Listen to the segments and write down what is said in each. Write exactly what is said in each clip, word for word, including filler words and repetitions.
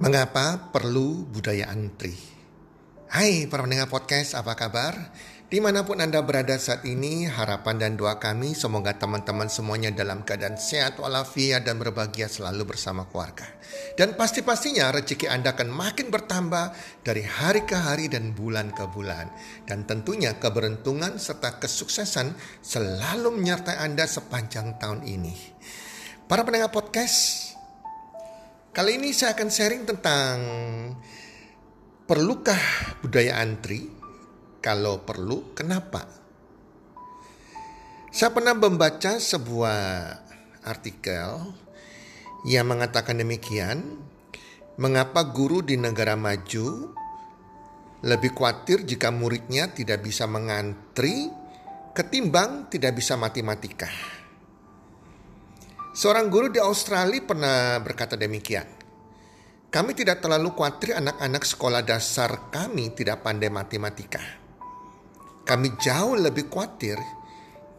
Mengapa perlu budaya antri? Hai para pendengar podcast, apa kabar? Dimanapun Anda berada saat ini, harapan dan doa kami semoga teman-teman semuanya dalam keadaan sehat walafiat dan berbahagia selalu bersama keluarga. Dan pasti-pastinya rezeki Anda akan makin bertambah dari hari ke hari dan bulan ke bulan. Dan tentunya keberuntungan serta kesuksesan selalu menyertai Anda sepanjang tahun ini. Para pendengar podcast, kali ini saya akan sharing tentang perlukah budaya antri? Kalau perlu, kenapa? Saya pernah membaca sebuah artikel yang mengatakan demikian. Mengapa guru di negara maju lebih khawatir jika muridnya tidak bisa mengantri ketimbang tidak bisa matematika? Seorang guru di Australia pernah berkata demikian. Kami tidak terlalu khawatir anak-anak sekolah dasar kami tidak pandai matematika. Kami jauh lebih khawatir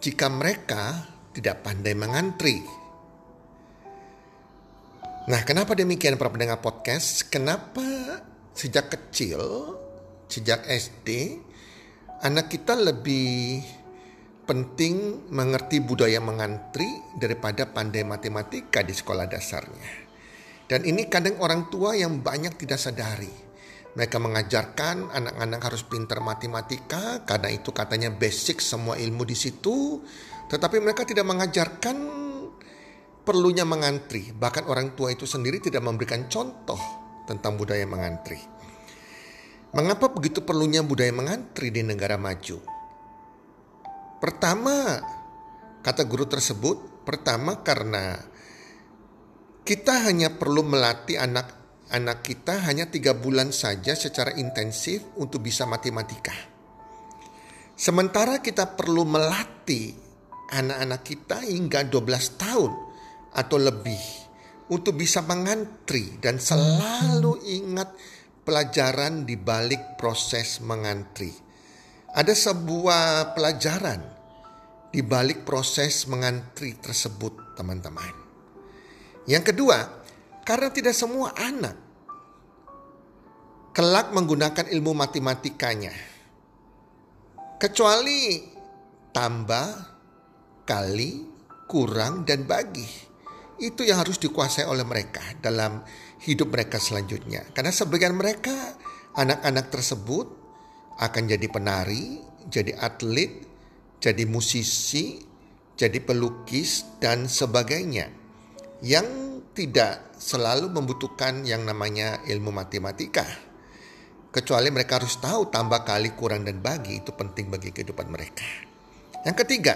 jika mereka tidak pandai mengantri. Nah, kenapa demikian para pendengar podcast? Kenapa sejak kecil, sejak S D, anak kita lebih penting mengerti budaya mengantri daripada pandai matematika di sekolah dasarnya. Dan ini kadang orang tua yang banyak tidak sadari. Mereka mengajarkan anak-anak harus pintar matematika karena itu katanya basic semua ilmu di situ. Tetapi mereka tidak mengajarkan perlunya mengantri. Bahkan orang tua itu sendiri tidak memberikan contoh tentang budaya mengantri. Mengapa begitu perlunya budaya mengantri di negara maju? Pertama, kata guru tersebut, pertama karena kita hanya perlu melatih anak-anak kita hanya tiga bulan saja secara intensif untuk bisa matematika. Sementara kita perlu melatih anak-anak kita hingga dua belas tahun atau lebih untuk bisa mengantri dan selalu ingat pelajaran di balik proses mengantri. Ada sebuah pelajaran di balik proses mengantri tersebut, teman-teman. Yang kedua, karena tidak semua anak kelak menggunakan ilmu matematikanya. Kecuali tambah, kali, kurang, dan bagi. Itu yang harus dikuasai oleh mereka dalam hidup mereka selanjutnya. Karena sebagian mereka, anak-anak tersebut, akan jadi penari, jadi atlet, jadi musisi, jadi pelukis, dan sebagainya. Yang tidak selalu membutuhkan yang namanya ilmu matematika. Kecuali mereka harus tahu tambah kali kurang dan bagi, itu penting bagi kehidupan mereka. Yang ketiga,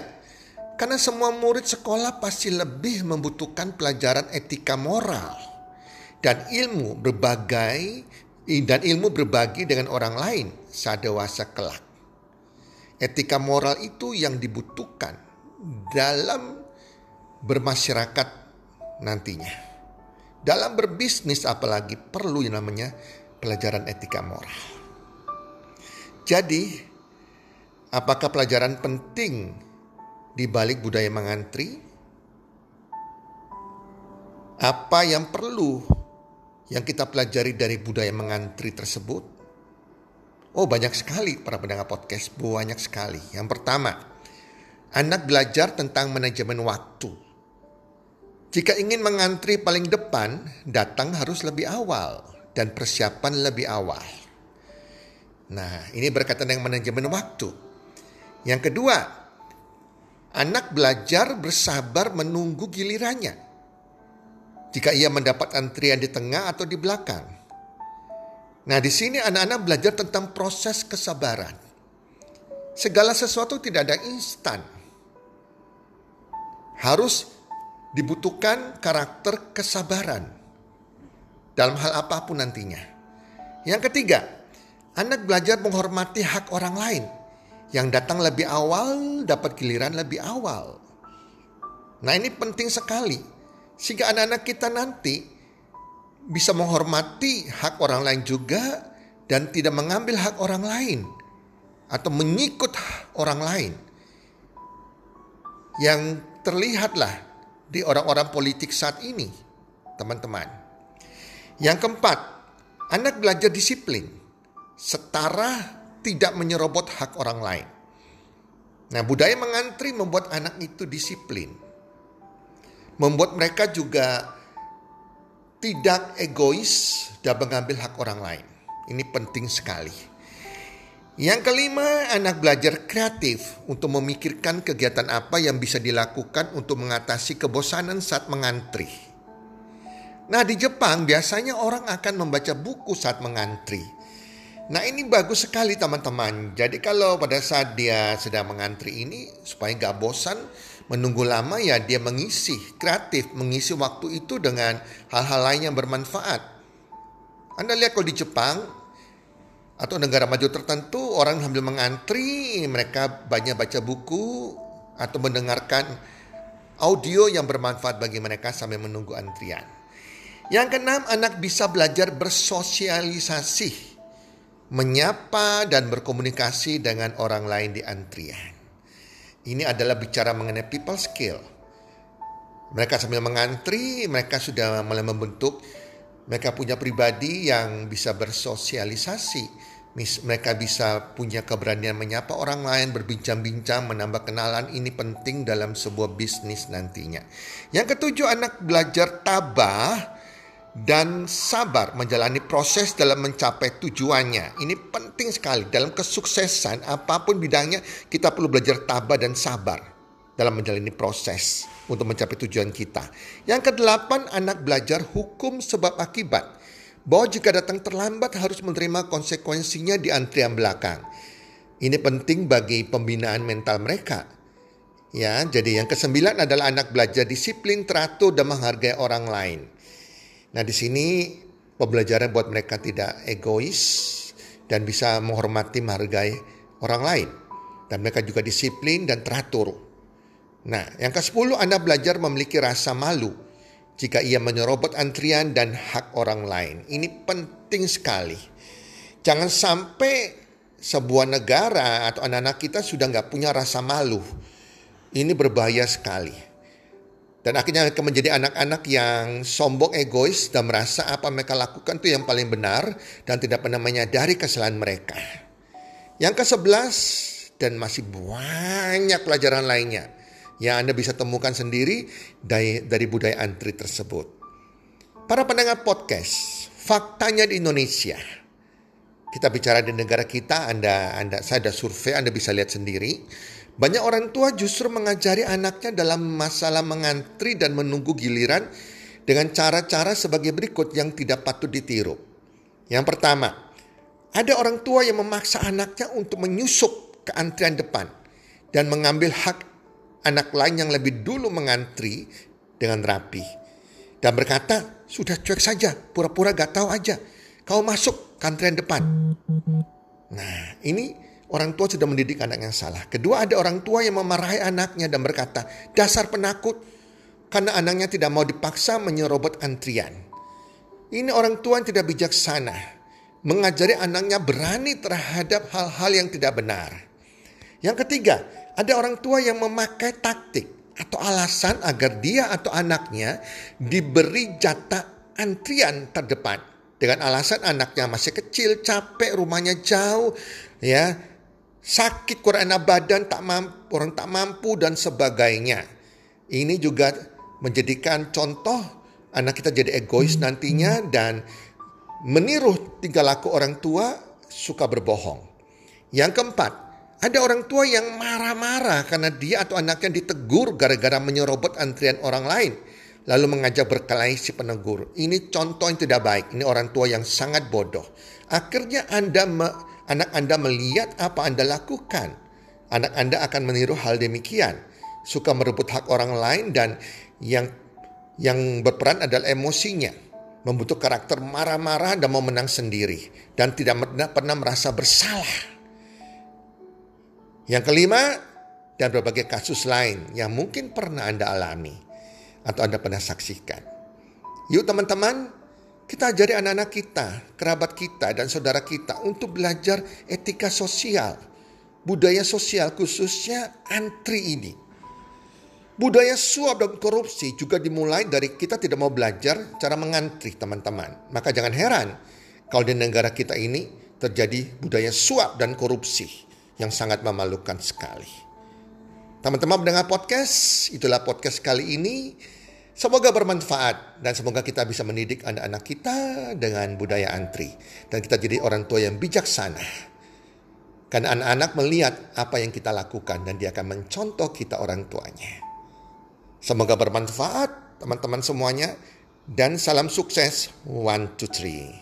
karena semua murid sekolah pasti lebih membutuhkan pelajaran etika moral dan ilmu berbagai dan ilmu berbagi dengan orang lain saat dewasa kelak. Etika moral itu yang dibutuhkan dalam bermasyarakat nantinya. Dalam berbisnis apalagi perlu yang namanya pelajaran etika moral. Jadi, apakah pelajaran penting di balik budaya mengantri? Apa yang perlu yang kita pelajari dari budaya mengantri tersebut? Oh, banyak sekali para pendengar podcast, banyak sekali. Yang pertama, anak belajar tentang manajemen waktu. Jika ingin mengantri paling depan, datang harus lebih awal dan persiapan lebih awal. Nah, ini berkaitan dengan manajemen waktu. Yang kedua, anak belajar bersabar menunggu gilirannya. Jika ia mendapat antrian di tengah atau di belakang. Nah, di sini anak-anak belajar tentang proses kesabaran. Segala sesuatu tidak ada instan. Harus dibutuhkan karakter kesabaran dalam hal apapun nantinya. Yang ketiga, anak belajar menghormati hak orang lain. Yang datang lebih awal dapat giliran lebih awal. Nah, ini penting sekali. Sehingga anak-anak kita nanti bisa menghormati hak orang lain juga dan tidak mengambil hak orang lain atau menyikut orang lain. Yang terlihatlah di orang-orang politik saat ini, teman-teman. Yang keempat, Anak belajar disiplin, setara, tidak menyerobot hak orang lain. Nah, budaya mengantri membuat anak itu disiplin. Membuat mereka juga tidak egois dan mengambil hak orang lain. Ini penting sekali. Yang kelima, anak belajar kreatif untuk memikirkan kegiatan apa yang bisa dilakukan untuk mengatasi kebosanan saat mengantri. Nah, di Jepang biasanya orang akan membaca buku saat mengantri. Nah, ini bagus sekali teman-teman. Jadi kalau pada saat dia sedang mengantri ini, supaya nggak bosan menunggu lama, ya dia mengisi kreatif, mengisi waktu itu dengan hal-hal lain yang bermanfaat. Anda lihat kalau di Jepang atau negara maju tertentu, orang sambil mengantri mereka banyak baca buku atau mendengarkan audio yang bermanfaat bagi mereka sambil menunggu antrian. Yang keenam, anak bisa belajar bersosialisasi, menyapa dan berkomunikasi dengan orang lain di antrian. Ini adalah bicara mengenai people skill. Mereka sambil mengantri, mereka sudah mulai membentuk, mereka punya pribadi yang bisa bersosialisasi. Mereka bisa punya keberanian menyapa orang lain, berbincang-bincang, menambah kenalan. Ini penting dalam sebuah bisnis nantinya. Yang ketujuh, anak belajar tabah dan sabar menjalani proses dalam mencapai tujuannya. Ini penting sekali. Dalam kesuksesan apapun bidangnya, kita perlu belajar tabah dan sabar dalam menjalani proses untuk mencapai tujuan kita. Yang kedelapan, anak belajar hukum sebab akibat, bahwa jika datang terlambat harus menerima konsekuensinya di antrian belakang. Ini penting bagi pembinaan mental mereka. Ya, jadi yang kesembilan adalah anak belajar disiplin, teratur, dan menghargai orang lain. Nah, di sini pembelajaran buat mereka tidak egois dan bisa menghormati, menghargai orang lain. Dan mereka juga disiplin dan teratur. Nah, yang kesepuluh, anak belajar memiliki rasa malu jika ia menyerobot antrian dan hak orang lain. Ini penting sekali. Jangan sampai sebuah negara atau anak-anak kita sudah nggak punya rasa malu. Ini berbahaya sekali. Dan akhirnya mereka menjadi anak-anak yang sombong, egois, dan merasa apa mereka lakukan itu yang paling benar dan tidak pernah menyadari kesalahan mereka. Yang kesebelas, dan masih banyak pelajaran lainnya yang Anda bisa temukan sendiri dari, dari budaya antri tersebut. Para pendengar podcast, faktanya di Indonesia. Kita bicara di negara kita, Anda, Anda, saya ada survei, Anda bisa lihat sendiri. Banyak orang tua justru mengajari anaknya dalam masalah mengantri dan menunggu giliran dengan cara-cara sebagai berikut yang tidak patut ditiru. Yang pertama, ada orang tua yang memaksa anaknya untuk menyusup ke antrian depan dan mengambil hak anak lain yang lebih dulu mengantri dengan rapi. Dan berkata, sudah cuek saja, pura-pura gak tahu aja, kau masuk ke antrian depan. Nah, ini orang tua sudah mendidik anak yang salah. Kedua, ada orang tua yang memarahi anaknya dan berkata, dasar penakut, karena anaknya tidak mau dipaksa menyerobot antrian. Ini orang tua yang tidak bijaksana, mengajari anaknya berani terhadap hal-hal yang tidak benar. Yang ketiga, ada orang tua yang memakai taktik atau alasan agar dia atau anaknya diberi jatah antrian terdepan, dengan alasan anaknya masih kecil, capek, rumahnya jauh, ya, sakit, kurang enak badan, tak mampu, orang tak mampu, dan sebagainya. Ini juga menjadikan contoh anak kita jadi egois nantinya dan meniru tingkah laku orang tua, suka berbohong. Yang keempat, ada orang tua yang marah-marah karena dia atau anaknya ditegur gara-gara menyerobot antrian orang lain, lalu mengajak berkelahi si penegur. Ini contoh yang tidak baik. Ini orang tua yang sangat bodoh. Akhirnya Anda me- Anak Anda melihat apa Anda lakukan. Anak Anda akan meniru hal demikian. Suka merebut hak orang lain dan yang yang berperan adalah emosinya. Membentuk karakter marah-marah dan mau menang sendiri. Dan tidak pernah, pernah merasa bersalah. Yang kelima, dan berbagai kasus lain yang mungkin pernah Anda alami atau Anda pernah saksikan. Yuk teman-teman, kita ajari anak-anak kita, kerabat kita, dan saudara kita untuk belajar etika sosial, budaya sosial khususnya antri ini. Budaya suap dan korupsi juga dimulai dari kita tidak mau belajar cara mengantri teman-teman. Maka jangan heran kalau di negara kita ini terjadi budaya suap dan korupsi yang sangat memalukan sekali. Teman-teman mendengar podcast, itulah podcast kali ini. Semoga bermanfaat dan semoga kita bisa mendidik anak-anak kita dengan budaya antri. Dan kita jadi orang tua yang bijaksana. Karena anak-anak melihat apa yang kita lakukan dan dia akan mencontoh kita orang tuanya. Semoga bermanfaat teman-teman semuanya. Dan salam sukses, one, two, three.